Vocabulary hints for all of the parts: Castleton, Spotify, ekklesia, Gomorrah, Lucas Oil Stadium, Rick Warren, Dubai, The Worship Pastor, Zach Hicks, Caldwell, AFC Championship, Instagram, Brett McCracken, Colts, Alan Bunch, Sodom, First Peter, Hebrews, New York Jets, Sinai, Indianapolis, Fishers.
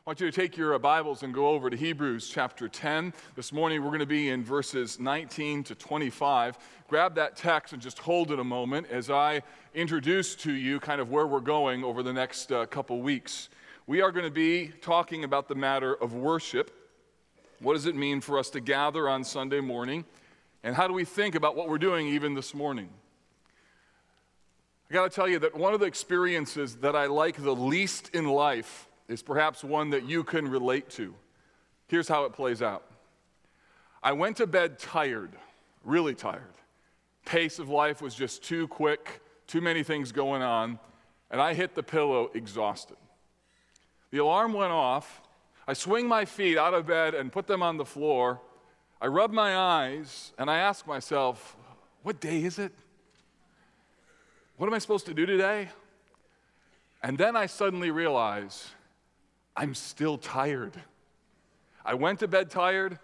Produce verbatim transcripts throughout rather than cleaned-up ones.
I want you to take your Bibles and go over to Hebrews chapter ten. This morning we're going to be in verses nineteen to twenty-five. Grab that text and just hold it a moment as I introduce to you kind of where we're going over the next uh, couple weeks. We are going to be talking about the matter of worship. What does it mean for us to gather on Sunday morning? And how do we think about what we're doing even this morning? I got to tell you that one of the experiences that I like the least in life is perhaps one that you can relate to. Here's how it plays out. I went to bed tired, really tired. Pace of life was just too quick, too many things going on, and I hit the pillow exhausted. The alarm went off. I swing my feet out of bed and put them on the floor. I rub my eyes, and I ask myself, what day is it? What am I supposed to do today? And then I suddenly realize, I'm still tired. I went to bed tired,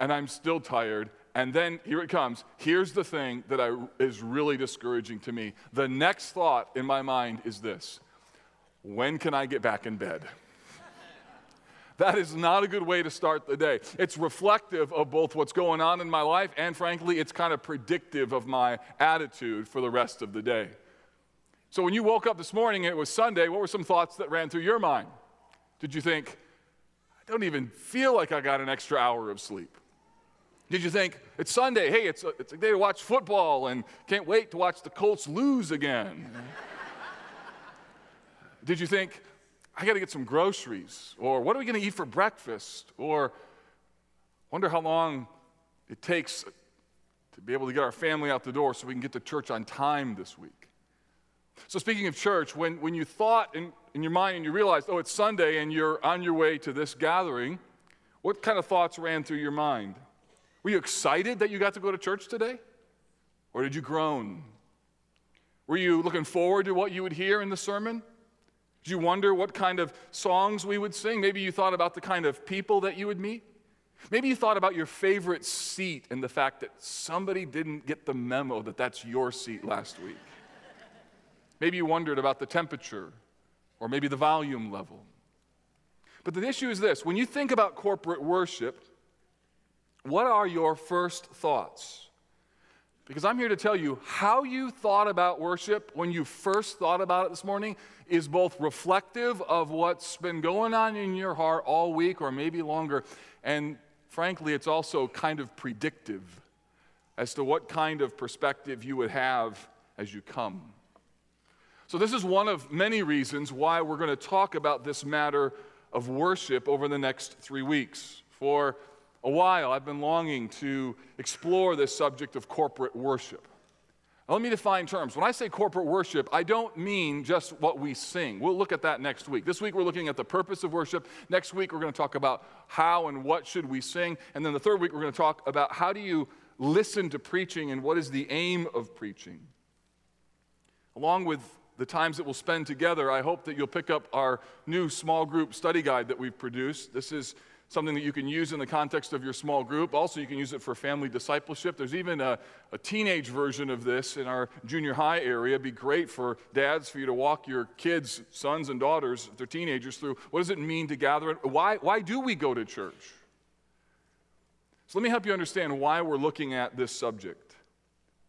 and I'm still tired. And then, here it comes, here's the thing that I, is really discouraging to me. The next thought in my mind is this: when can I get back in bed? That is not a good way to start the day. It's reflective of both what's going on in my life, and frankly, it's kind of predictive of my attitude for the rest of the day. So when you woke up this morning and it was Sunday, what were some thoughts that ran through your mind? Did you think, I don't even feel like I got an extra hour of sleep? Did you think, it's Sunday, hey, it's a, it's a day to watch football and can't wait to watch the Colts lose again? Did you think, I got to get some groceries, or what are we going to eat for breakfast, or wonder how long it takes to be able to get our family out the door so we can get to church on time this week? So speaking of church, when, when you thought in, in your mind and you realized, oh, it's Sunday and you're on your way to this gathering, what kind of thoughts ran through your mind? Were you excited that you got to go to church today? Or did you groan? Were you looking forward to what you would hear in the sermon? Did you wonder what kind of songs we would sing? Maybe you thought about the kind of people that you would meet. Maybe you thought about your favorite seat and the fact that somebody didn't get the memo that that's your seat last week. Maybe you wondered about the temperature, or maybe the volume level. But the issue is this: when you think about corporate worship, what are your first thoughts? Because I'm here to tell you, how you thought about worship when you first thought about it this morning is both reflective of what's been going on in your heart all week or maybe longer, and frankly, it's also kind of predictive as to what kind of perspective you would have as you come. So this is one of many reasons why we're going to talk about this matter of worship over the next three weeks. For a while, I've been longing to explore this subject of corporate worship. Now, let me define terms. When I say corporate worship, I don't mean just what we sing. We'll look at that next week. This week, we're looking at the purpose of worship. Next week, we're going to talk about how and what should we sing. And then the third week, we're going to talk about how do you listen to preaching and what is the aim of preaching. Along with the times that we'll spend together, I hope that you'll pick up our new small group study guide that we've produced. This is something that you can use in the context of your small group. Also, you can use it for family discipleship. There's even a, a teenage version of this in our junior high area. It'd be great for dads, for you to walk your kids, sons and daughters, if they're teenagers, through what does it mean to gather? Why, why do we go to church? So let me help you understand why we're looking at this subject.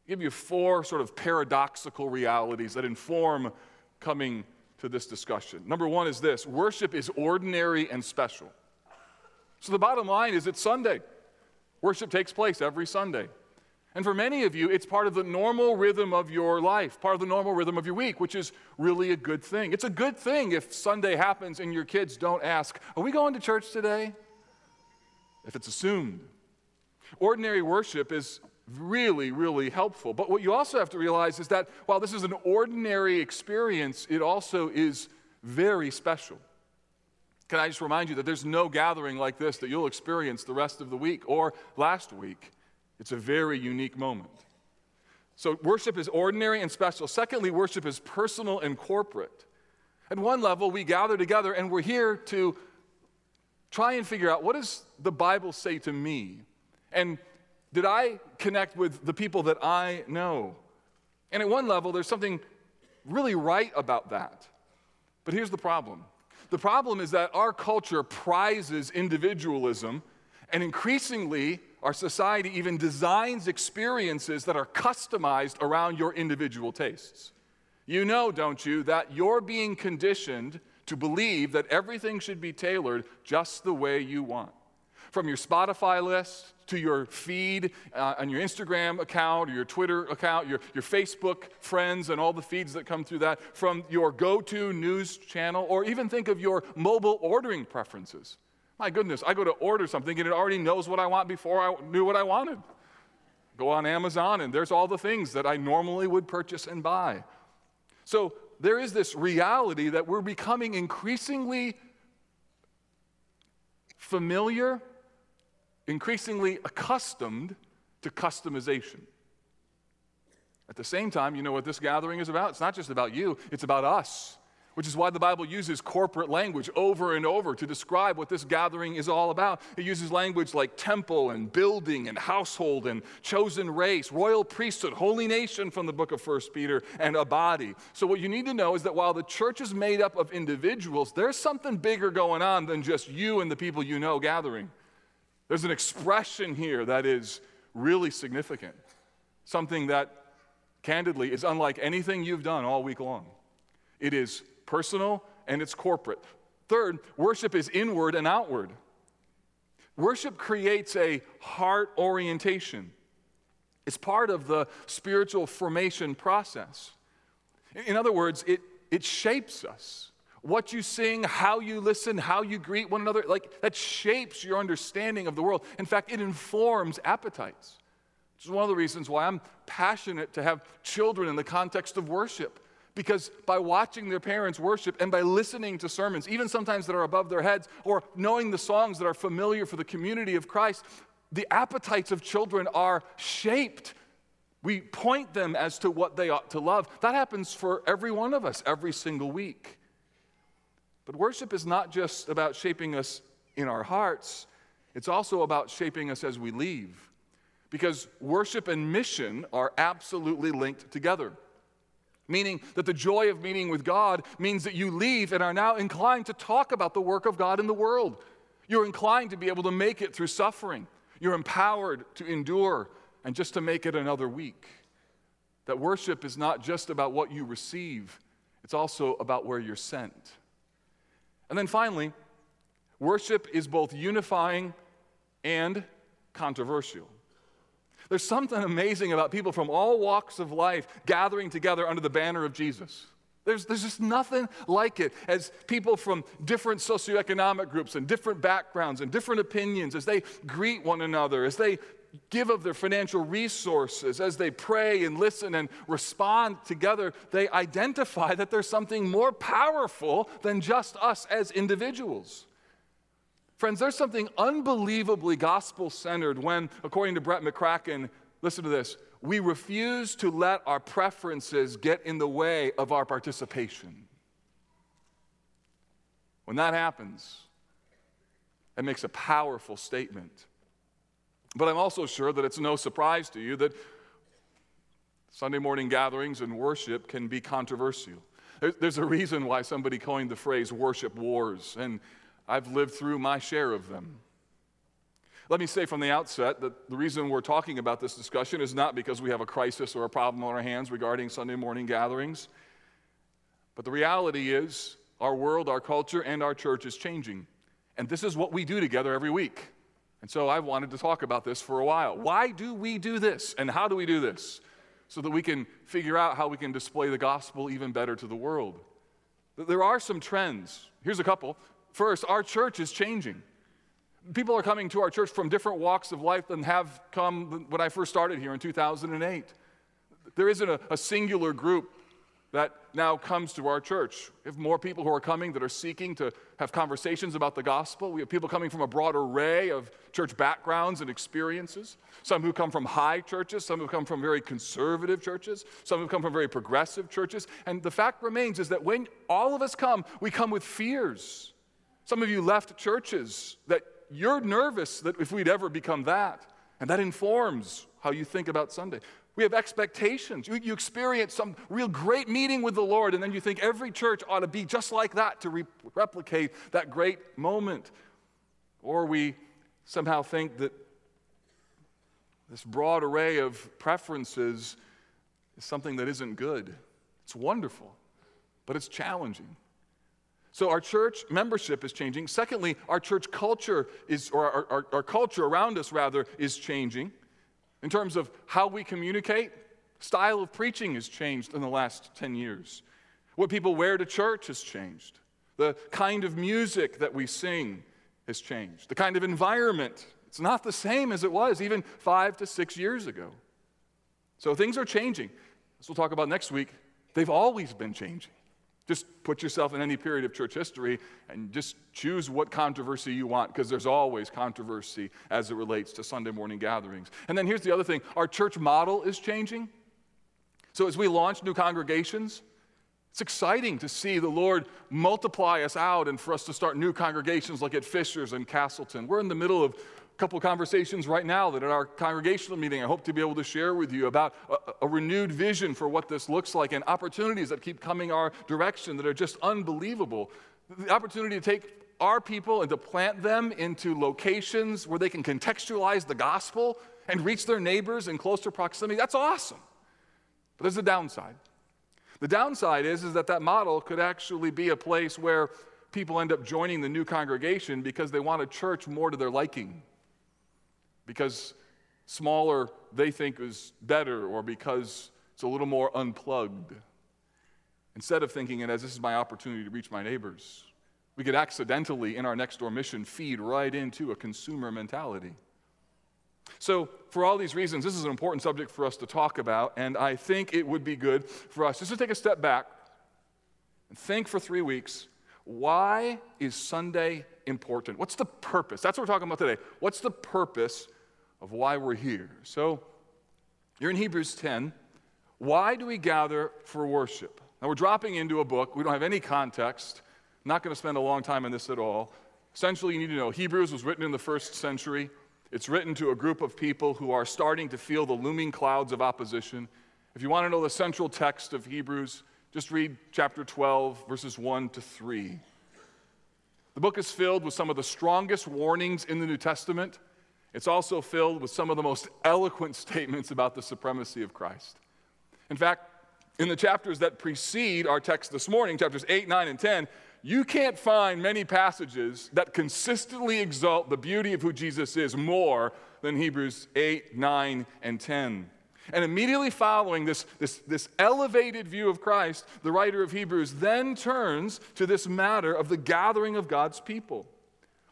Give you four sort of paradoxical realities that inform coming to this discussion. Number one is this: worship is ordinary and special. So the bottom line is, it's Sunday. Worship takes place every Sunday. And for many of you, it's part of the normal rhythm of your life, part of the normal rhythm of your week, which is really a good thing. It's a good thing if Sunday happens and your kids don't ask, are we going to church today? If it's assumed. Ordinary worship is really, really helpful. But what you also have to realize is that while this is an ordinary experience, it also is very special. Can I just remind you that there's no gathering like this that you'll experience the rest of the week or last week. It's a very unique moment. So worship is ordinary and special. Secondly, worship is personal and corporate. At one level, we gather together and we're here to try and figure out, what does the Bible say to me? And did I connect with the people that I know? And at one level, there's something really right about that. But here's the problem. The problem is that our culture prizes individualism, and increasingly, our society even designs experiences that are customized around your individual tastes. You know, don't you, that you're being conditioned to believe that everything should be tailored just the way you want. From your Spotify list to your feed uh, on your Instagram account or your Twitter account, your, your Facebook friends and all the feeds that come through that, from your go-to news channel, or even think of your mobile ordering preferences. My goodness, I go to order something and it already knows what I want before I knew what I wanted. Go on Amazon and there's all the things that I normally would purchase and buy. So there is this reality that we're becoming increasingly familiar, increasingly accustomed to customization. At the same time, you know what this gathering is about? It's not just about you, it's about us, which is why the Bible uses corporate language over and over to describe what this gathering is all about. It uses language like temple and building and household and chosen race, royal priesthood, holy nation from the book of First Peter, and a body. So what you need to know is that while the church is made up of individuals, there's something bigger going on than just you and the people you know gathering. There's an expression here that is really significant, something that, candidly, is unlike anything you've done all week long. It is personal and it's corporate. Third, worship is inward and outward. Worship creates a heart orientation. It's part of the spiritual formation process. In other words, it, it shapes us. What you sing, how you listen, how you greet one another, like that shapes your understanding of the world. In fact, it informs appetites. This is one of the reasons why I'm passionate to have children in the context of worship. Because by watching their parents worship and by listening to sermons, even sometimes that are above their heads, or knowing the songs that are familiar for the community of Christ, the appetites of children are shaped. We point them as to what they ought to love. That happens for every one of us every single week. But worship is not just about shaping us in our hearts. It's also about shaping us as we leave. Because worship and mission are absolutely linked together. Meaning that the joy of meeting with God means that you leave and are now inclined to talk about the work of God in the world. You're inclined to be able to make it through suffering. You're empowered to endure and just to make it another week. That worship is not just about what you receive. It's also about where you're sent. And then finally, worship is both unifying and controversial. There's something amazing about people from all walks of life gathering together under the banner of Jesus. There's, there's just nothing like it as people from different socioeconomic groups and different backgrounds and different opinions, as they greet one another, as they give of their financial resources, as they pray and listen and respond together, they identify that there's something more powerful than just us as individuals. Friends, there's something unbelievably gospel-centered when, according to Brett McCracken, listen to this, we refuse to let our preferences get in the way of our participation. When that happens, it makes a powerful statement. But I'm also sure that it's no surprise to you that Sunday morning gatherings and worship can be controversial. There's a reason why somebody coined the phrase worship wars, and I've lived through my share of them. Let me say from the outset that the reason we're talking about this discussion is not because we have a crisis or a problem on our hands regarding Sunday morning gatherings, but the reality is our world, our culture, and our church is changing, and this is what we do together every week. And so I wanted to talk about this for a while. Why do we do this, and how do we do this? So that we can figure out how we can display the gospel even better to the world. There are some trends. Here's a couple. First, our church is changing. People are coming to our church from different walks of life than have come when I first started here in two thousand eight. There isn't a, a singular group that now comes to our church. We have more people who are coming that are seeking to have conversations about the gospel. We have people coming from a broad array of church backgrounds and experiences. Some who come from high churches, some who come from very conservative churches, some who come from very progressive churches. And the fact remains is that when all of us come, we come with fears. Some of you left churches that you're nervous that if we'd ever become that. And that informs how you think about Sunday. We have expectations. You, you experience some real great meeting with the Lord, and then you think every church ought to be just like that to re- replicate that great moment. Or we somehow think that this broad array of preferences is something that isn't good. It's wonderful, but it's challenging. So our church membership is changing. Secondly, our church culture is, or our, our, our culture around us, rather, is changing. In terms of how we communicate, style of preaching has changed in the last ten years. What people wear to church has changed. The kind of music that we sing has changed. The kind of environment, it's not the same as it was even five to six years ago. So things are changing. As we'll talk about next week, they've always been changing. Just put yourself in any period of church history and just choose what controversy you want, because there's always controversy as it relates to Sunday morning gatherings. And then here's the other thing. Our church model is changing. So as we launch new congregations, it's exciting to see the Lord multiply us out and for us to start new congregations like at Fishers and Castleton. We're in the middle of a couple of conversations right now that at our congregational meeting I hope to be able to share with you about a, a renewed vision for what this looks like and opportunities that keep coming our direction that are just unbelievable. The opportunity to take our people and to plant them into locations where they can contextualize the gospel and reach their neighbors in closer proximity, that's awesome. But there's a downside. The downside is, is that that model could actually be a place where people end up joining the new congregation because they want a church more to their liking. Because smaller they think is better, or because it's a little more unplugged. Instead of thinking it as this is my opportunity to reach my neighbors, we could accidentally in our next door mission feed right into a consumer mentality. So for all these reasons, this is an important subject for us to talk about, and I think it would be good for us just to take a step back and think for three weeks, why is Sunday important? What's the purpose? That's what we're talking about today. What's the purpose of why we're here? So you're in Hebrews ten. Why do we gather for worship? Now we're dropping into a book. We don't have any context. I'm not going to spend a long time on this at all. Essentially, you need to know Hebrews was written in the first century. It's written to a group of people who are starting to feel the looming clouds of opposition. If you want to know the central text of Hebrews, just read chapter twelve, verses one to three. The book is filled with some of the strongest warnings in the New Testament. It's also filled with some of the most eloquent statements about the supremacy of Christ. In fact, in the chapters that precede our text this morning, chapters eight, nine, and ten, you can't find many passages that consistently exalt the beauty of who Jesus is more than Hebrews eight, nine, and ten. And immediately following this, this, this elevated view of Christ, the writer of Hebrews then turns to this matter of the gathering of God's people.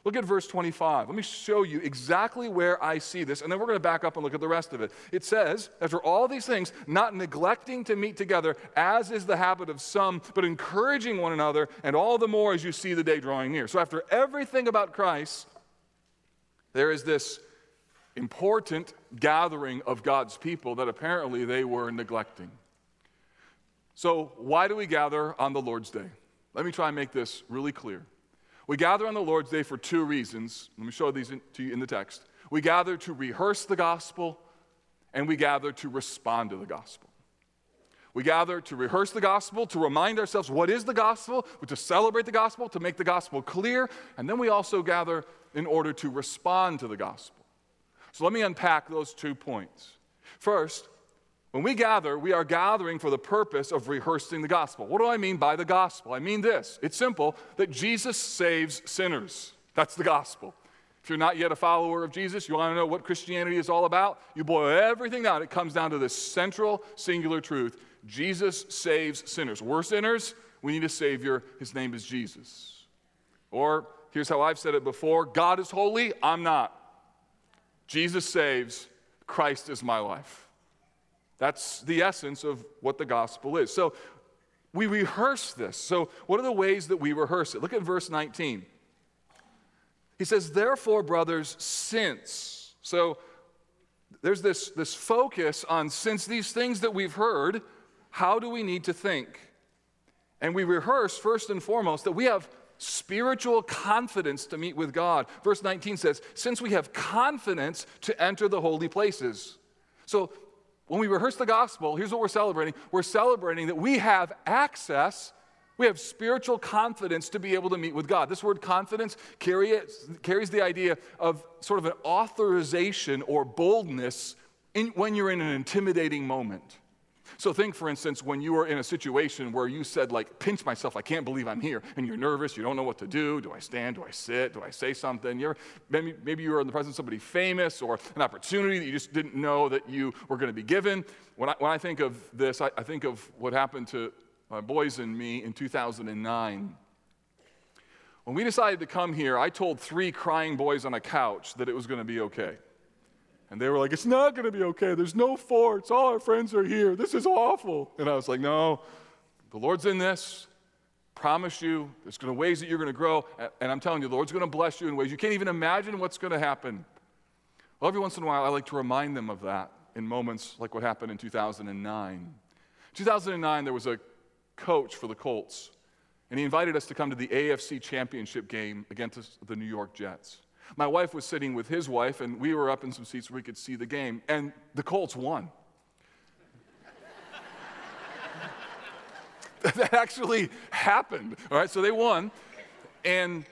Look at verse twenty-five. Let me show you exactly where I see this, and then we're going to back up and look at the rest of it. It says, after all these things, not neglecting to meet together, as is the habit of some, but encouraging one another, and all the more as you see the day drawing near. So after everything about Christ, there is this important gathering of God's people that apparently they were neglecting. So why do we gather on the Lord's Day? Let me try and make this really clear. We gather on the Lord's Day for two reasons. Let me show these in, to you in the text. We gather to rehearse the gospel, and we gather to respond to the gospel. We gather to rehearse the gospel, to remind ourselves what is the gospel, to celebrate the gospel, to make the gospel clear, and then we also gather in order to respond to the gospel. So let me unpack those two points. First, when we gather, we are gathering for the purpose of rehearsing the gospel. What do I mean by the gospel? I mean this. It's simple, that Jesus saves sinners. That's the gospel. If you're not yet a follower of Jesus, you want to know what Christianity is all about, you boil everything down. It comes down to this central, singular truth. Jesus saves sinners. We're sinners. We need a Savior. His name is Jesus. Or, here's how I've said it before, God is holy. I'm not. Jesus saves, Christ is my life. That's the essence of what the gospel is. So we rehearse this. So what are the ways that we rehearse it? Look at verse nineteen. He says, therefore, brothers, since. So there's this, this focus on since these things that we've heard, how do we need to think? And we rehearse first and foremost that we have spiritual confidence to meet with God. Verse nineteen says, since we have confidence to enter the holy places. So When we rehearse the gospel, here's what we're celebrating. We're celebrating that we have access, we have spiritual confidence to be able to meet with God. This word confidence carry it, carries the idea of sort of an authorization or boldness in, when you're in an intimidating moment. So think, for instance, when you are in a situation where you said, like, pinch myself, I can't believe I'm here, and you're nervous, you don't know what to do. Do I stand? Do I sit? Do I say something? You're, maybe, maybe you were in the presence of somebody famous or an opportunity that you just didn't know that you were going to be given. When I, when I think of this, I, I think of what happened to my boys and me in two thousand nine. When we decided to come here, I told three crying boys on a couch that it was going to be okay. And they were like, it's not going to be okay. There's no forts. All our friends are here. This is awful. And I was like, no, the Lord's in this. Promise you, there's going to be ways that you're going to grow. And I'm telling you, the Lord's going to bless you in ways you can't even imagine what's going to happen. Well, every once in a while, I like to remind them of that in moments like what happened in two thousand nine. In two thousand nine, there was a coach for the Colts, and he invited us to come to the A F C Championship game against the New York Jets. My wife was sitting with his wife, and we were up in some seats where we could see the game, and the Colts won. That actually happened, all right? So they won, and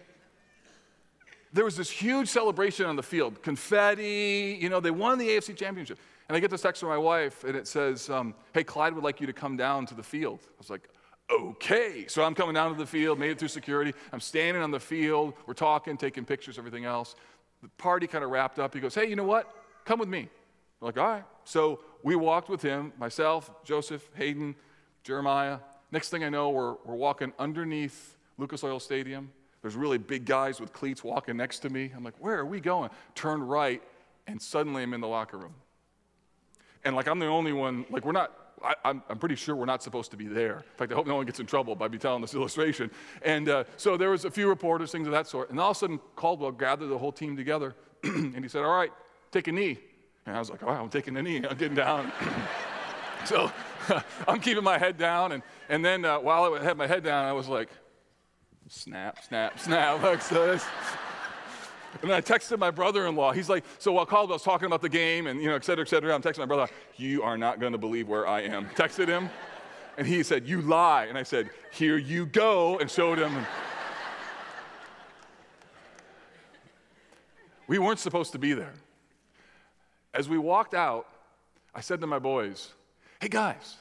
there was this huge celebration on the field, confetti, you know, they won the A F C Championship. And I get this text from my wife, and it says, um, hey, Clyde would like you to come down to the field. I was like, okay, so I'm coming down to the field, made it through security. I'm standing on the field. We're talking, taking pictures, everything else. The party kind of wrapped up. He goes, hey, you know what? Come with me. I'm like, all right. So we walked with him, myself, Joseph, Hayden, Jeremiah. Next thing I know, we're, we're walking underneath Lucas Oil Stadium. There's really big guys with cleats walking next to me. I'm like, where are we going? Turn right, and suddenly I'm in the locker room. And like, I'm the only one, like we're not, I, I'm, I'm pretty sure we're not supposed to be there. In fact, I hope no one gets in trouble by me telling this illustration. And uh, so there was a few reporters, things of that sort. And all of a sudden, Caldwell gathered the whole team together, and he said, all right, take a knee. And I was like, all right, I'm taking a knee. I'm getting down. So I'm keeping my head down. And, and then uh, while I had my head down, I was like, snap, snap, snap. Like this. And I texted my brother-in-law. He's like, so while Caldwell's talking about the game and, you know, et cetera, et cetera, I'm texting my brother, you are not going to believe where I am. Texted him, and he said, you lie. And I said, here you go, and showed him. And we weren't supposed to be there. As we walked out, I said to my boys, hey, guys,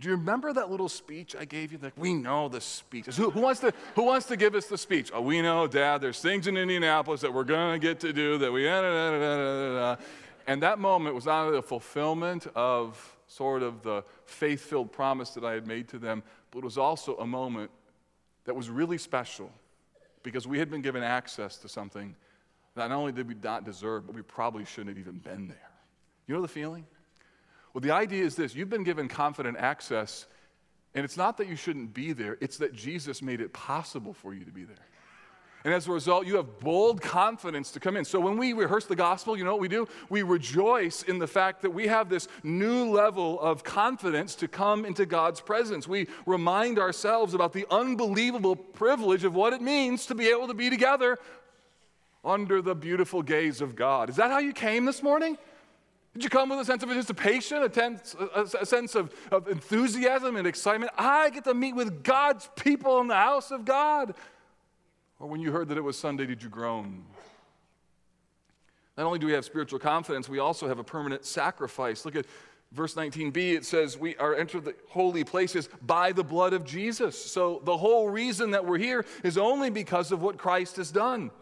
do you remember that little speech I gave you? Like, we know the speech. Who, who, wants to, who wants to give us the speech? Oh, we know, Dad, there's things in Indianapolis that we're going to get to do that we, da, da, da, da, da. And that moment was not only the fulfillment of sort of the faith-filled promise that I had made to them, but it was also a moment that was really special because we had been given access to something that not only did we not deserve, but we probably shouldn't have even been there. You know the feeling? Well, the idea is this. You've been given confident access, and it's not that you shouldn't be there. It's that Jesus made it possible for you to be there. And as a result, you have bold confidence to come in. So when we rehearse the gospel, you know what we do? We rejoice in the fact that we have this new level of confidence to come into God's presence. We remind ourselves about the unbelievable privilege of what it means to be able to be together under the beautiful gaze of God. Is that how you came this morning? Did you come with a sense of anticipation, a, tense, a, a sense of, of enthusiasm and excitement? I get to meet with God's people in the house of God. Or when you heard that it was Sunday, did you groan? Not only do we have spiritual confidence, we also have a permanent sacrifice. Look at verse nineteen b. It says we are entered the holy places by the blood of Jesus. So the whole reason that we're here is only because of what Christ has done.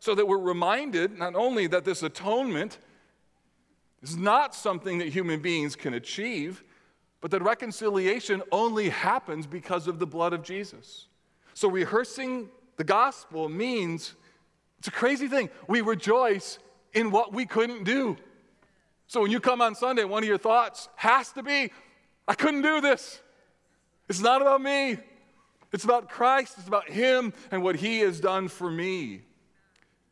So that we're reminded not only that this atonement it's not something that human beings can achieve, but that reconciliation only happens because of the blood of Jesus. So rehearsing the gospel means, it's a crazy thing, we rejoice in what we couldn't do. So when you come on Sunday, one of your thoughts has to be, I couldn't do this. It's not about me. It's about Christ. It's about Him and what He has done for me.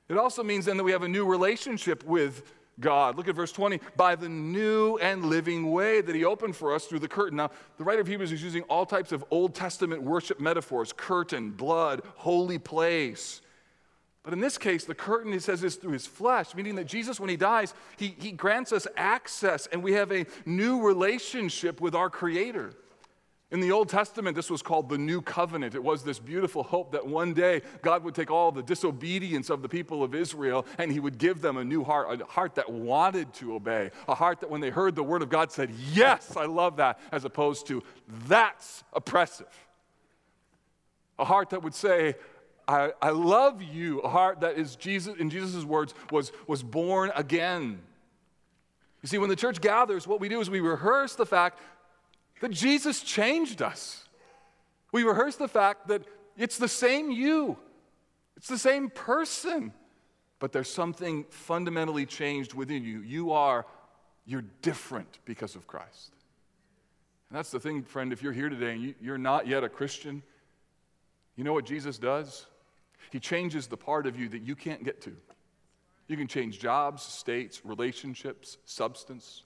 It also means then that we have a new relationship with Jesus. God. Look at verse twenty, by the new and living way that He opened for us through the curtain. Now, the writer of Hebrews is using all types of Old Testament worship metaphors, curtain, blood, holy place. But in this case, the curtain, it says, is through his flesh, meaning that Jesus, when he dies, he, he grants us access, and we have a new relationship with our Creator. In the Old Testament, this was called the New Covenant. It was this beautiful hope that one day God would take all the disobedience of the people of Israel, and he would give them a new heart, a heart that wanted to obey, a heart that when they heard the word of God said, yes, I love that, as opposed to, that's oppressive. A heart that would say, I, I love you, a heart that is Jesus, in Jesus' words, was, was born again. You see, when the church gathers, what we do is we rehearse the fact that Jesus changed us. We rehearse the fact that it's the same you, it's the same person, but there's something fundamentally changed within you. You are, you're different because of Christ. And that's the thing, friend, if you're here today and you, you're not yet a Christian, you know what Jesus does? He changes the part of you that you can't get to. You can change jobs, states, relationships, substance.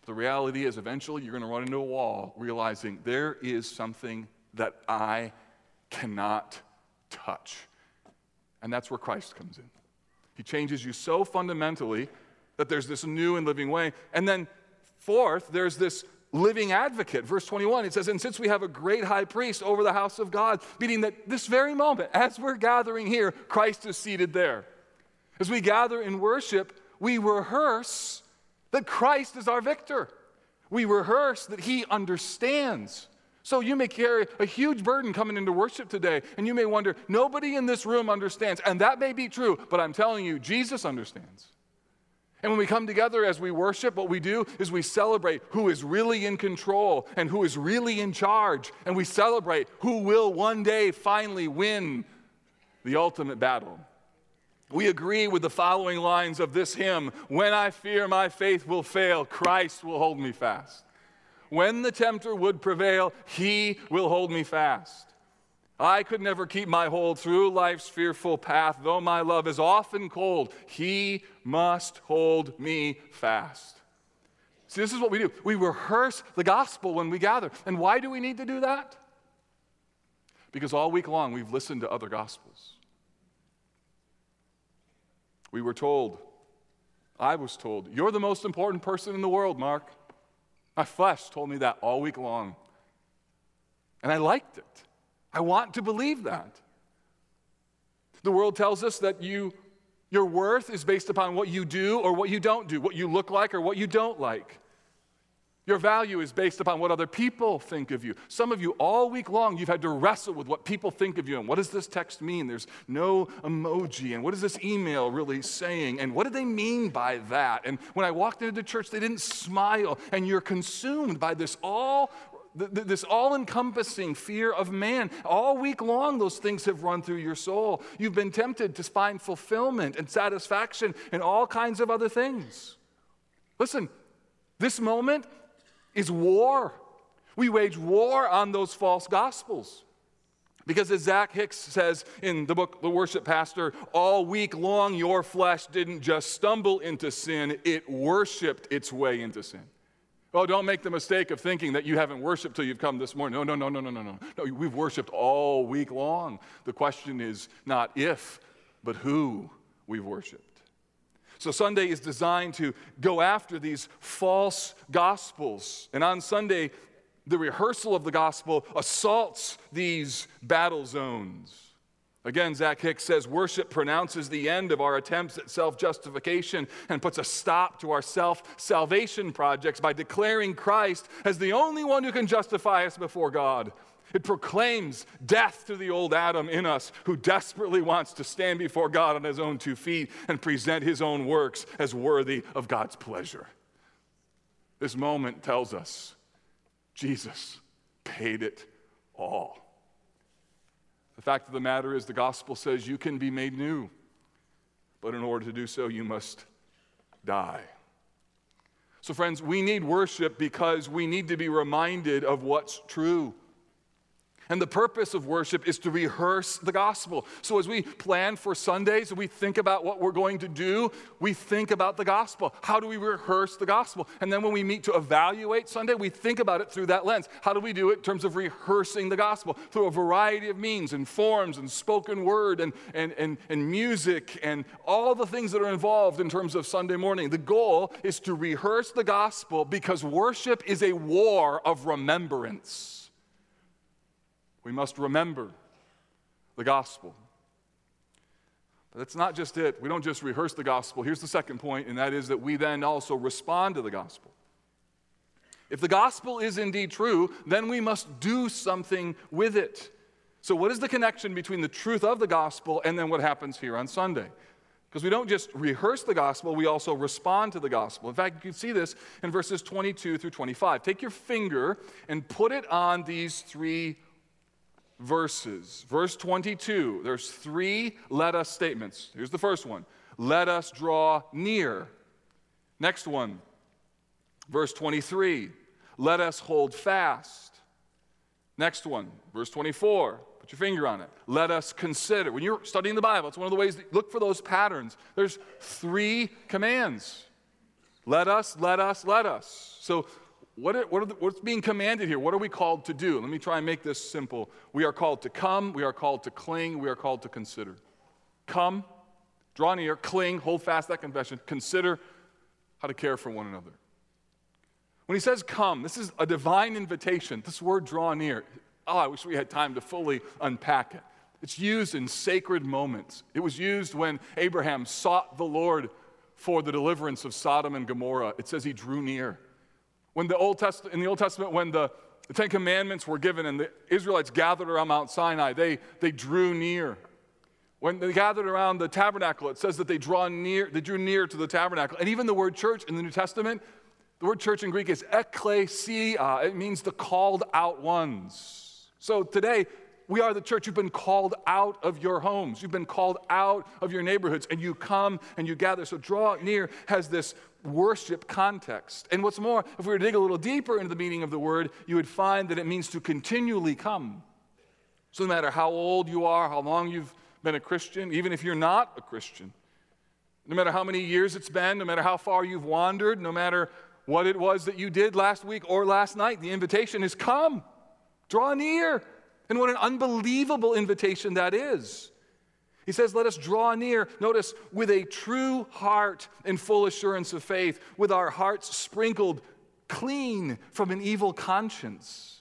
But the reality is eventually you're going to run into a wall realizing there is something that I cannot touch. And that's where Christ comes in. He changes you so fundamentally that there's this new and living way. And then fourth, there's this living advocate. Verse twenty-one, it says, and since we have a great high priest over the house of God, meaning that this very moment, as we're gathering here, Christ is seated there. As we gather in worship, we rehearse that Christ is our victor. We rehearse that he understands. So you may carry a huge burden coming into worship today, and you may wonder, nobody in this room understands. And that may be true, but I'm telling you, Jesus understands. And when we come together as we worship, what we do is we celebrate who is really in control and who is really in charge. And we celebrate who will one day finally win the ultimate battle. We agree with the following lines of this hymn: when I fear my faith will fail, Christ will hold me fast. When the tempter would prevail, he will hold me fast. I could never keep my hold through life's fearful path. Though my love is often cold, he must hold me fast. See, this is what we do. We rehearse the gospel when we gather. And why do we need to do that? Because all week long we've listened to other gospels. We were told, I was told, you're the most important person in the world, Mark. My flesh told me that all week long. And I liked it. I want to believe that. The world tells us that you, your worth is based upon what you do or what you don't do, what you look like or what you don't like. Your value is based upon what other people think of you. Some of you, all week long, you've had to wrestle with what people think of you and what does this text mean? There's no emoji, and what is this email really saying, and what do they mean by that? And when I walked into the church, they didn't smile, and you're consumed by this all This all-encompassing fear of man. All week long, those things have run through your soul. You've been tempted to find fulfillment and satisfaction in all kinds of other things. Listen, this moment is war. We wage war on those false gospels. Because as Zach Hicks says in the book, The Worship Pastor, all week long, your flesh didn't just stumble into sin, it worshiped its way into sin. Oh, don't make the mistake of thinking that you haven't worshiped till you've come this morning. No, no, no, no, no, no, no. No, we've worshiped all week long. The question is not if, but who we've worshiped. So Sunday is designed to go after these false gospels. And on Sunday, the rehearsal of the gospel assaults these battle zones. Again, Zach Hicks says, worship pronounces the end of our attempts at self-justification and puts a stop to our self-salvation projects by declaring Christ as the only one who can justify us before God. It proclaims death to the old Adam in us who desperately wants to stand before God on his own two feet and present his own works as worthy of God's pleasure. This moment tells us Jesus paid it all. The fact of the matter is the gospel says you can be made new, but in order to do so, you must die. So friends, we need worship because we need to be reminded of what's true. And the purpose of worship is to rehearse the gospel. So as we plan for Sundays, we think about what we're going to do, we think about the gospel. How do we rehearse the gospel? And then when we meet to evaluate Sunday, we think about it through that lens. How do we do it in terms of rehearsing the gospel? Through a variety of means and forms and spoken word and, and, and, and music and all the things that are involved in terms of Sunday morning. The goal is to rehearse the gospel because worship is a war of remembrance. We must remember the gospel. But that's not just it. We don't just rehearse the gospel. Here's the second point, and that is that we then also respond to the gospel. If the gospel is indeed true, then we must do something with it. So what is the connection between the truth of the gospel and then what happens here on Sunday? Because we don't just rehearse the gospel, we also respond to the gospel. In fact, you can see this in verses twenty-two through twenty-five. Take your finger and put it on these three verses. Verse twenty-two, there's three let us statements. Here's the first one. Let us draw near. Next one, verse twenty-three. Let us hold fast. Next one, verse twenty-four. Put your finger on it. Let us consider. When you're studying the Bible, it's one of the ways that you look for those patterns. There's three commands. Let us, let us, let us. So What are, what are the, what's being commanded here? What are we called to do? Let me try and make this simple. We are called to come. We are called to cling. We are called to consider. Come, draw near, cling, hold fast that confession. Consider how to care for one another. When he says come, this is a divine invitation. This word draw near, oh, I wish we had time to fully unpack it. It's used in sacred moments. It was used when Abraham sought the Lord for the deliverance of Sodom and Gomorrah. It says he drew near. When the Old Testament, in the Old Testament, when the, the Ten Commandments were given and the Israelites gathered around Mount Sinai, they, they drew near. When they gathered around the tabernacle, it says that they draw near, they drew near to the tabernacle. And even the word church in the New Testament, the word church in Greek is ekklesia. It means the called out ones. So today, we are the church. You've been called out of your homes. You've been called out of your neighborhoods, and you come and you gather. So draw near has this worship context. And what's more, if we were to dig a little deeper into the meaning of the word, you would find that it means to continually come. So no matter how old you are, how long you've been a Christian, even if you're not a Christian, no matter how many years it's been, no matter how far you've wandered, no matter what it was that you did last week or last night, the invitation is come, draw near. And what an unbelievable invitation that is. He says, let us draw near, notice, with a true heart and full assurance of faith, with our hearts sprinkled clean from an evil conscience.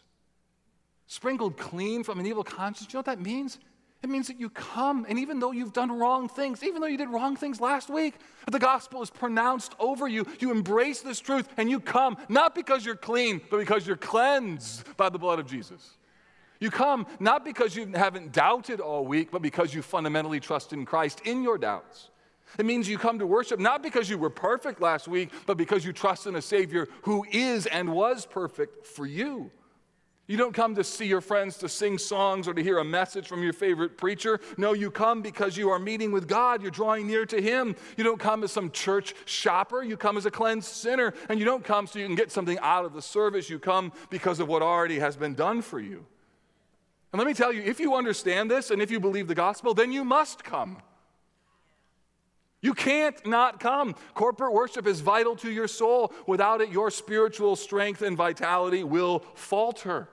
Sprinkled clean from an evil conscience. You know what that means? It means that you come, and even though you've done wrong things, even though you did wrong things last week, the gospel is pronounced over you. You embrace this truth, and you come, not because you're clean, but because you're cleansed by the blood of Jesus. You come not because you haven't doubted all week, but because you fundamentally trust in Christ in your doubts. It means you come to worship not because you were perfect last week, but because you trust in a Savior who is and was perfect for you. You don't come to see your friends, to sing songs, or to hear a message from your favorite preacher. No, you come because you are meeting with God. You're drawing near to Him. You don't come as some church shopper. You come as a cleansed sinner. And you don't come so you can get something out of the service. You come because of what already has been done for you. And let me tell you, if you understand this and if you believe the gospel, then you must come. You can't not come. Corporate worship is vital to your soul. Without it, your spiritual strength and vitality will falter.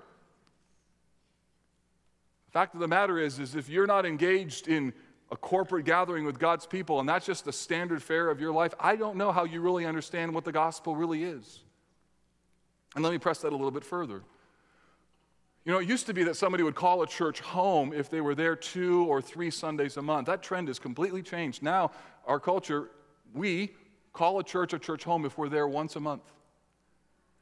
The fact of the matter is, is if you're not engaged in a corporate gathering with God's people, and that's just the standard fare of your life, I don't know how you really understand what the gospel really is. And let me press that a little bit further. You know, it used to be that somebody would call a church home if they were there two or three Sundays a month. That trend has completely changed. Now, our culture, we call a church a church home if we're there once a month.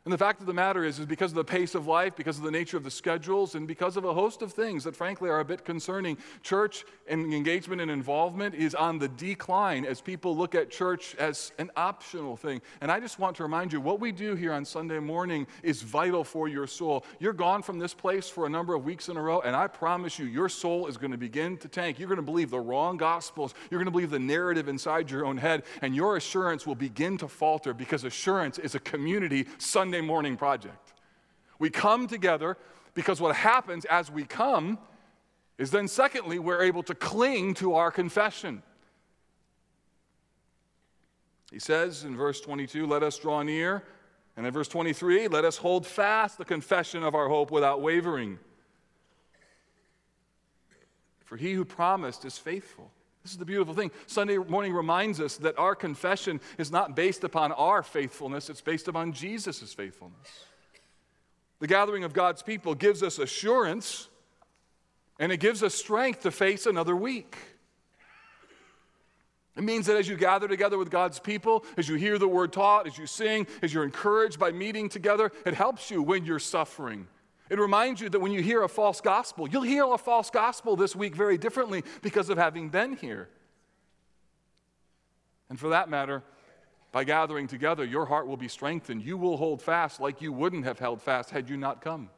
And the fact of the matter is, is because of the pace of life, because of the nature of the schedules, and because of a host of things that frankly are a bit concerning, church and engagement and involvement is on the decline as people look at church as an optional thing. And I just want to remind you, what we do here on Sunday morning is vital for your soul. You're gone from this place for a number of weeks in a row, and I promise you, your soul is going to begin to tank. You're going to believe the wrong gospels. You're going to believe the narrative inside your own head, and your assurance will begin to falter because assurance is a community Sunday morning project. We come together Because what happens as we come is then secondly, we're able to cling to our confession. He says in verse twenty-two, let us draw near. And in verse twenty-three, let us hold fast the confession of our hope without wavering. For he who promised is faithful. This is the beautiful thing. Sunday morning reminds us that our confession is not based upon our faithfulness. It's based upon Jesus' faithfulness. The gathering of God's people gives us assurance, and it gives us strength to face another week. It means that as you gather together with God's people, as you hear the word taught, as you sing, as you're encouraged by meeting together, it helps you when you're suffering. It reminds you that when you hear a false gospel, you'll hear a false gospel this week very differently because of having been here. And for that matter, by gathering together, your heart will be strengthened. You will hold fast like you wouldn't have held fast had you not come.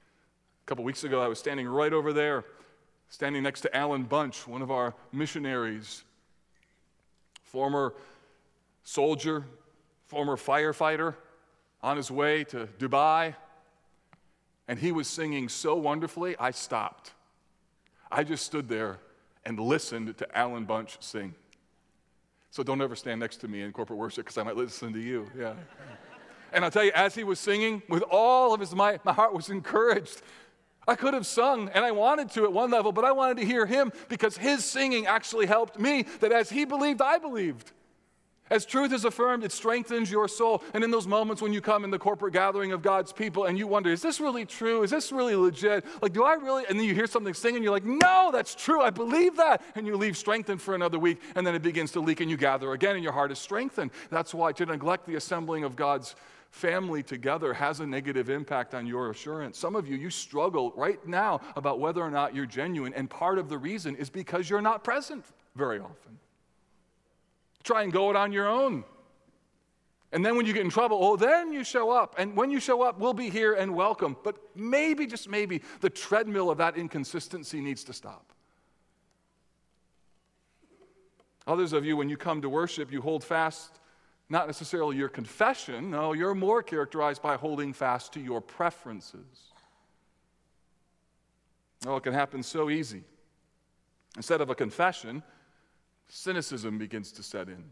A couple weeks ago, I was standing right over there, standing next to Alan Bunch, one of our missionaries, former soldier, former firefighter, on his way to Dubai, and he was singing so wonderfully, I stopped. I just stood there and listened to Alan Bunch sing. So don't ever stand next to me in corporate worship because I might listen to you, yeah. And I'll tell you, as he was singing, with all of his might, my heart was encouraged. I could have sung, and I wanted to at one level, but I wanted to hear him because his singing actually helped me, that as he believed, I believed. As truth is affirmed, it strengthens your soul. And in those moments when you come in the corporate gathering of God's people and you wonder, is this really true? Is this really legit? Like, do I really? And then you hear something sing and you're like, no, that's true. I believe that. And you leave strengthened for another week, and then it begins to leak and you gather again and your heart is strengthened. That's why to neglect the assembling of God's family together has a negative impact on your assurance. Some of you, you struggle right now about whether or not you're genuine, and part of the reason is because you're not present very often. Try and go it on your own. And then when you get in trouble, oh, then you show up. And when you show up, we'll be here and welcome. But maybe, just maybe, the treadmill of that inconsistency needs to stop. Others of you, when you come to worship, you hold fast not necessarily your confession. No, you're more characterized by holding fast to your preferences. Oh, it can happen so easy. Instead of a confession, cynicism begins to set in.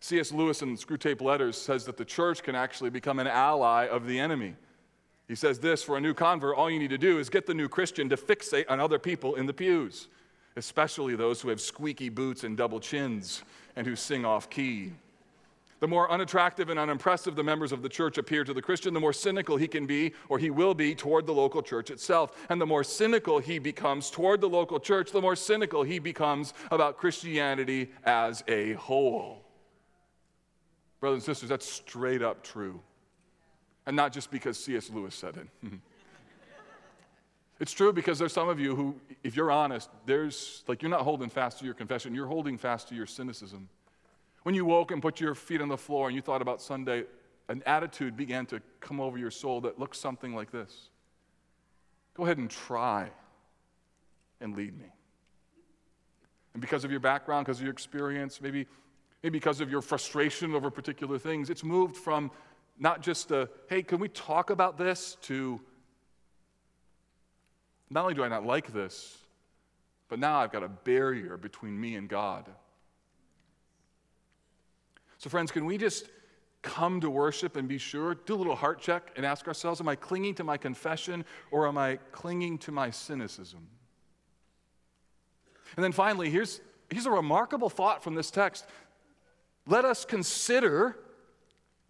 C S Lewis in Screwtape Letters says that the church can actually become an ally of the enemy. He says this, for a new convert, all you need to do is get the new Christian to fixate on other people in the pews, especially those who have squeaky boots and double chins and who sing off key. The more unattractive and unimpressive the members of the church appear to the Christian, the more cynical he can be, or he will be, toward the local church itself. And the more cynical he becomes toward the local church, the more cynical he becomes about Christianity as a whole. Brothers and sisters, that's straight up true. And not just because C S Lewis said it. It's true because there's some of you who, if you're honest, there's, like, you're not holding fast to your confession, you're holding fast to your cynicism. When you woke and put your feet on the floor and you thought about Sunday, an attitude began to come over your soul that looks something like this. Go ahead and try and lead me. And because of your background, because of your experience, maybe, maybe because of your frustration over particular things, it's moved from not just a, hey, can we talk about this, to not only do I not like this, but now I've got a barrier between me and God. So friends, can we just come to worship and be sure, do a little heart check and ask ourselves, am I clinging to my confession or am I clinging to my cynicism? And then finally, here's, here's a remarkable thought from this text. Let us consider,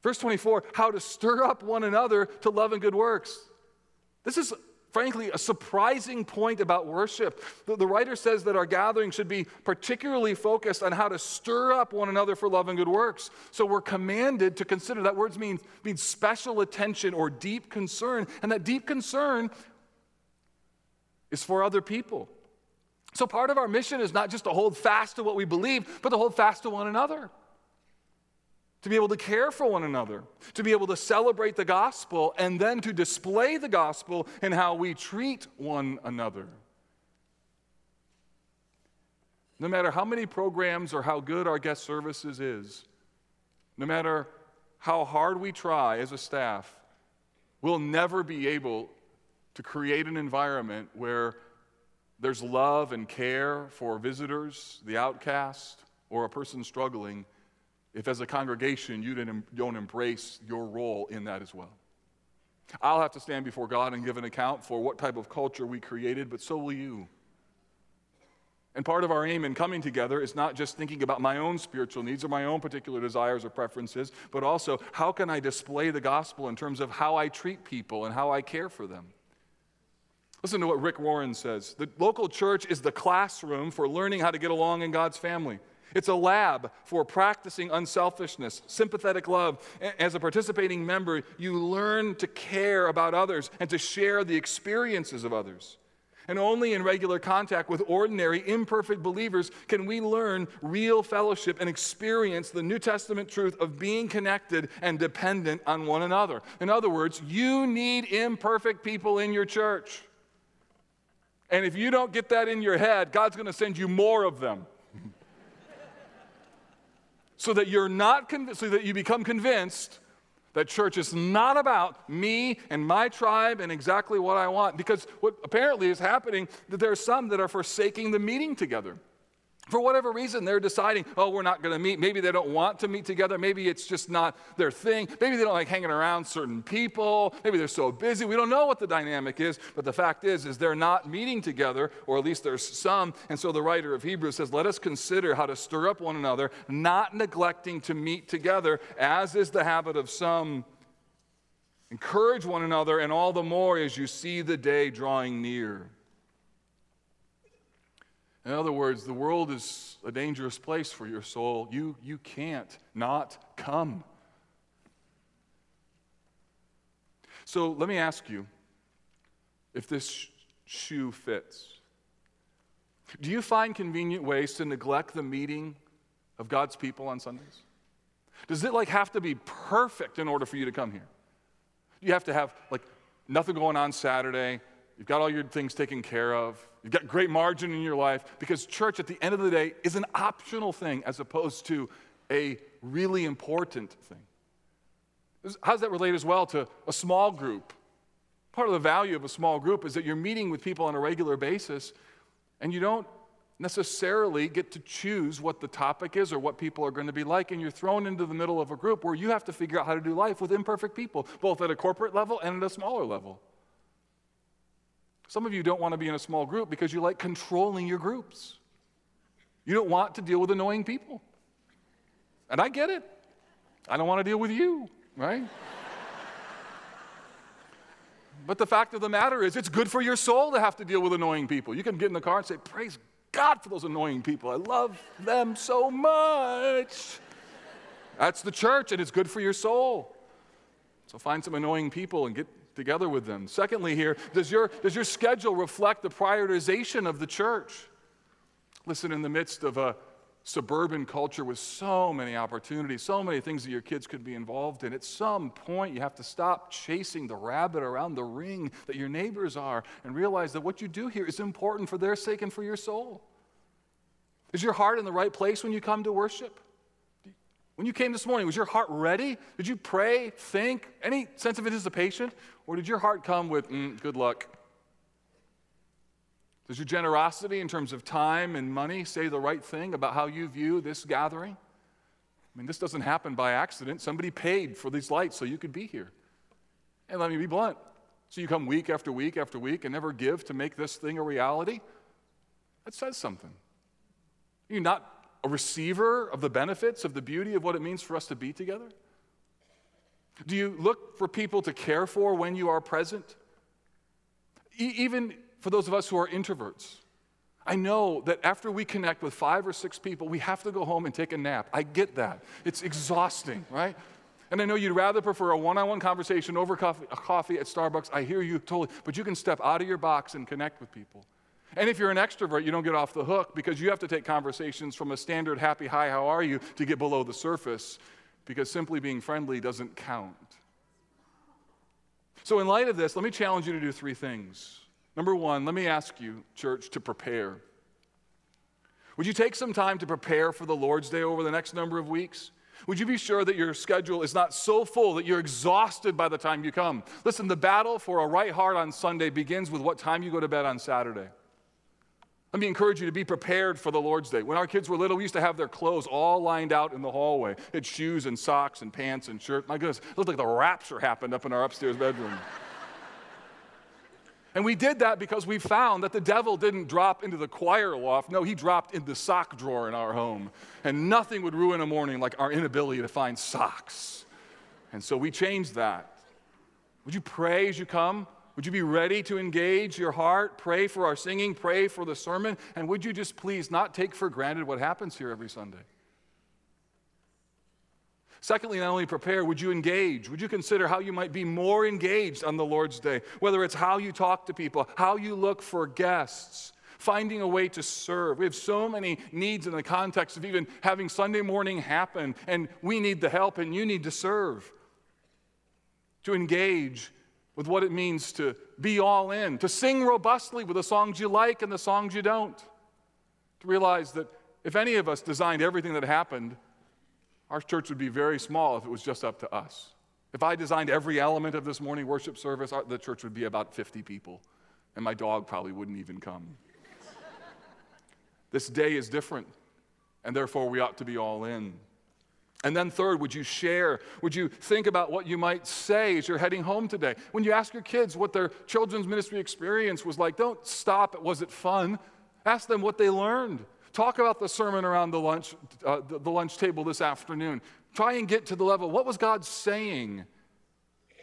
verse twenty-four, how to stir up one another to love and good works. This is, frankly, a surprising point about worship. The, the writer says that our gathering should be particularly focused on how to stir up one another for love and good works. So we're commanded to consider. That word means, means special attention or deep concern. And that deep concern is for other people. So part of our mission is not just to hold fast to what we believe, but to hold fast to one another. To be able to care for one another, to be able to celebrate the gospel, and then to display the gospel in how we treat one another. No matter how many programs or how good our guest services is, no matter how hard we try as a staff, We'll never be able to create an environment where there's love and care for visitors, the outcast, or a person struggling if as a congregation you didn't, don't embrace your role in that as well. I'll have to stand before God and give an account for what type of culture we created, but so will you. And part of our aim in coming together is not just thinking about my own spiritual needs or my own particular desires or preferences, but also how can I display the gospel in terms of how I treat people and how I care for them. Listen to what Rick Warren says. The local church is the classroom for learning how to get along in God's family. It's a lab for practicing unselfishness, sympathetic love. As a participating member, you learn to care about others and to share the experiences of others. And only in regular contact with ordinary, imperfect believers can we learn real fellowship and experience the New Testament truth of being connected and dependent on one another. In other words, you need imperfect people in your church. And if you don't get that in your head, God's going to send you more of them. So that you're not convinced, so that you become convinced that church is not about me and my tribe and exactly what I want. Because what apparently is happening, that there are some that are forsaking the meeting together. For whatever reason, they're deciding, oh, we're not going to meet. Maybe they don't want to meet together. Maybe it's just not their thing. Maybe they don't like hanging around certain people. Maybe they're so busy. We don't know what the dynamic is, but the fact is, is they're not meeting together, or at least there's some. And so the writer of Hebrews says, let us consider how to stir up one another, not neglecting to meet together, as is the habit of some. Encourage one another, and all the more as you see the day drawing near. In other words, the world is a dangerous place for your soul. You, you can't not come. So let me ask you if this sh- shoe fits. Do you find convenient ways to neglect the meeting of God's people on Sundays? Does it like have to be perfect in order for you to come here? You have to have like nothing going on Saturday. You've got all your things taken care of. You've got great margin in your life, because church at the end of the day is an optional thing as opposed to a really important thing. How does that relate as well to a small group? Part of the value of a small group is that you're meeting with people on a regular basis, and you don't necessarily get to choose what the topic is or what people are going to be like, and you're thrown into the middle of a group where you have to figure out how to do life with imperfect people, both at a corporate level and at a smaller level. Some of you don't want to be in a small group because you like controlling your groups. You don't want to deal with annoying people. And I get it. I don't want to deal with you, right? But the fact of the matter is, it's good for your soul to have to deal with annoying people. You can get in the car and say, praise God for those annoying people. I love them so much. That's the church, and it's good for your soul. So find some annoying people and get together with them. Secondly here, does your, does your schedule reflect the prioritization of the church? Listen, in the midst of a suburban culture with so many opportunities, so many things that your kids could be involved in, at some point you have to stop chasing the rabbit around the ring that your neighbors are and realize that what you do here is important for their sake and for your soul. Is your heart in the right place when you come to worship? When you came this morning, was your heart ready? Did you pray, think, any sense of anticipation? Or did your heart come with, mm, good luck? Does your generosity in terms of time and money say the right thing about how you view this gathering? I mean, this doesn't happen by accident. Somebody paid for these lights so you could be here. And let me be blunt. So you come week after week after week and never give to make this thing a reality? That says something. You're not a receiver of the benefits, of the beauty of what it means for us to be together? Do you look for people to care for when you are present? E- even for those of us who are introverts, I know that after we connect with five or six people, we have to go home and take a nap. I get that. It's exhausting, right? And I know you'd rather prefer a one-on-one conversation over coffee, a coffee at Starbucks. I hear you totally, but you can step out of your box and connect with people. And if you're an extrovert, you don't get off the hook because you have to take conversations from a standard happy, hi, how are you, to get below the surface, because simply being friendly doesn't count. So in light of this, let me challenge you to do three things. Number one, let me ask you, church, to prepare. Would you take some time to prepare for the Lord's Day over the next number of weeks? Would you be sure that your schedule is not so full that you're exhausted by the time you come? Listen, the battle for a right heart on Sunday begins with what time you go to bed on Saturday. Let me encourage you to be prepared for the Lord's Day. When our kids were little, we used to have their clothes all lined out in the hallway. They had shoes and socks and pants and shirts. My goodness, it looked like the rapture happened up in our upstairs bedroom. And we did that because we found that the devil didn't drop into the choir loft. No, he dropped in the sock drawer in our home. And nothing would ruin a morning like our inability to find socks. And so we changed that. Would you pray as you come? Would you be ready to engage your heart? Pray for our singing. Pray for the sermon. And would you just please not take for granted what happens here every Sunday? Secondly, not only prepare, would you engage? Would you consider how you might be more engaged on the Lord's Day? Whether it's how you talk to people, how you look for guests, finding a way to serve. We have so many needs in the context of even having Sunday morning happen, and we need the help, and you need to serve. To engage with what it means to be all in, to sing robustly with the songs you like and the songs you don't. To realize that if any of us designed everything that happened, our church would be very small if it was just up to us. If I designed every element of this morning worship service, our, the church would be about fifty people, and my dog probably wouldn't even come. This day is different, and therefore we ought to be all in. And then third, would you share? Would you think about what you might say as you're heading home today? When you ask your kids what their children's ministry experience was like, don't stop at was it fun? Ask them what they learned. Talk about the sermon around the lunch, uh, the lunch table this afternoon. Try and get to the level, what was God saying?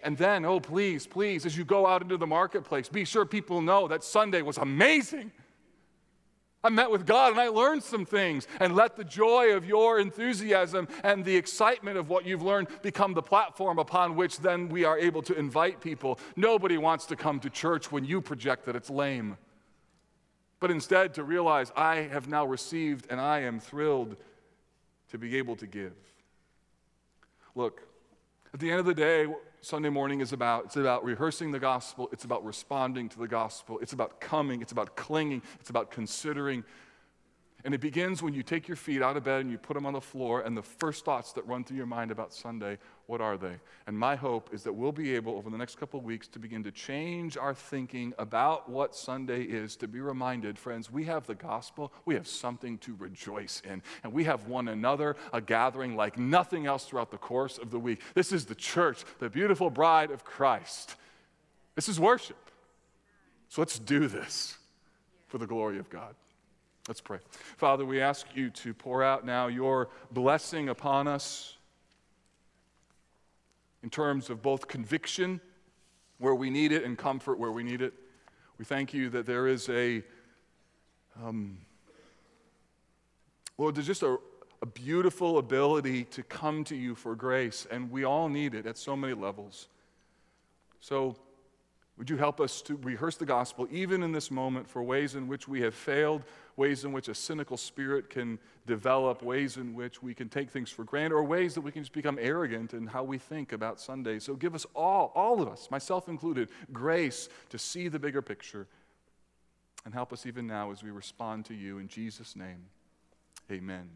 And then, oh, please, please, as you go out into the marketplace, be sure people know that Sunday was amazing. I met with God and I learned some things. And let the joy of your enthusiasm and the excitement of what you've learned become the platform upon which then we are able to invite people. Nobody wants to come to church when you project that it's lame. But instead to realize I have now received and I am thrilled to be able to give. Look, at the end of the day, what Sunday morning is about, it's about rehearsing the gospel, it's about responding to the gospel, it's about coming, it's about clinging, it's about considering. And it begins when you take your feet out of bed and you put them on the floor, and the first thoughts that run through your mind about Sunday, what are they? And my hope is that we'll be able, over the next couple of weeks, to begin to change our thinking about what Sunday is, to be reminded, friends, we have the gospel, we have something to rejoice in, and we have one another, a gathering like nothing else throughout the course of the week. This is the church, the beautiful bride of Christ. This is worship. So let's do this for the glory of God. Let's pray. Father, we ask you to pour out now your blessing upon us in terms of both conviction, where we need it, and comfort where we need it. We thank you that there is a, um, Lord, there's just a, a beautiful ability to come to you for grace, and we all need it at so many levels. So would you help us to rehearse the gospel, even in this moment, for ways in which we have failed, ways in which a cynical spirit can develop, ways in which we can take things for granted, or ways that we can just become arrogant in how we think about Sunday. So give us all, all of us, myself included, grace to see the bigger picture, and help us even now as we respond to you. In Jesus' name, amen.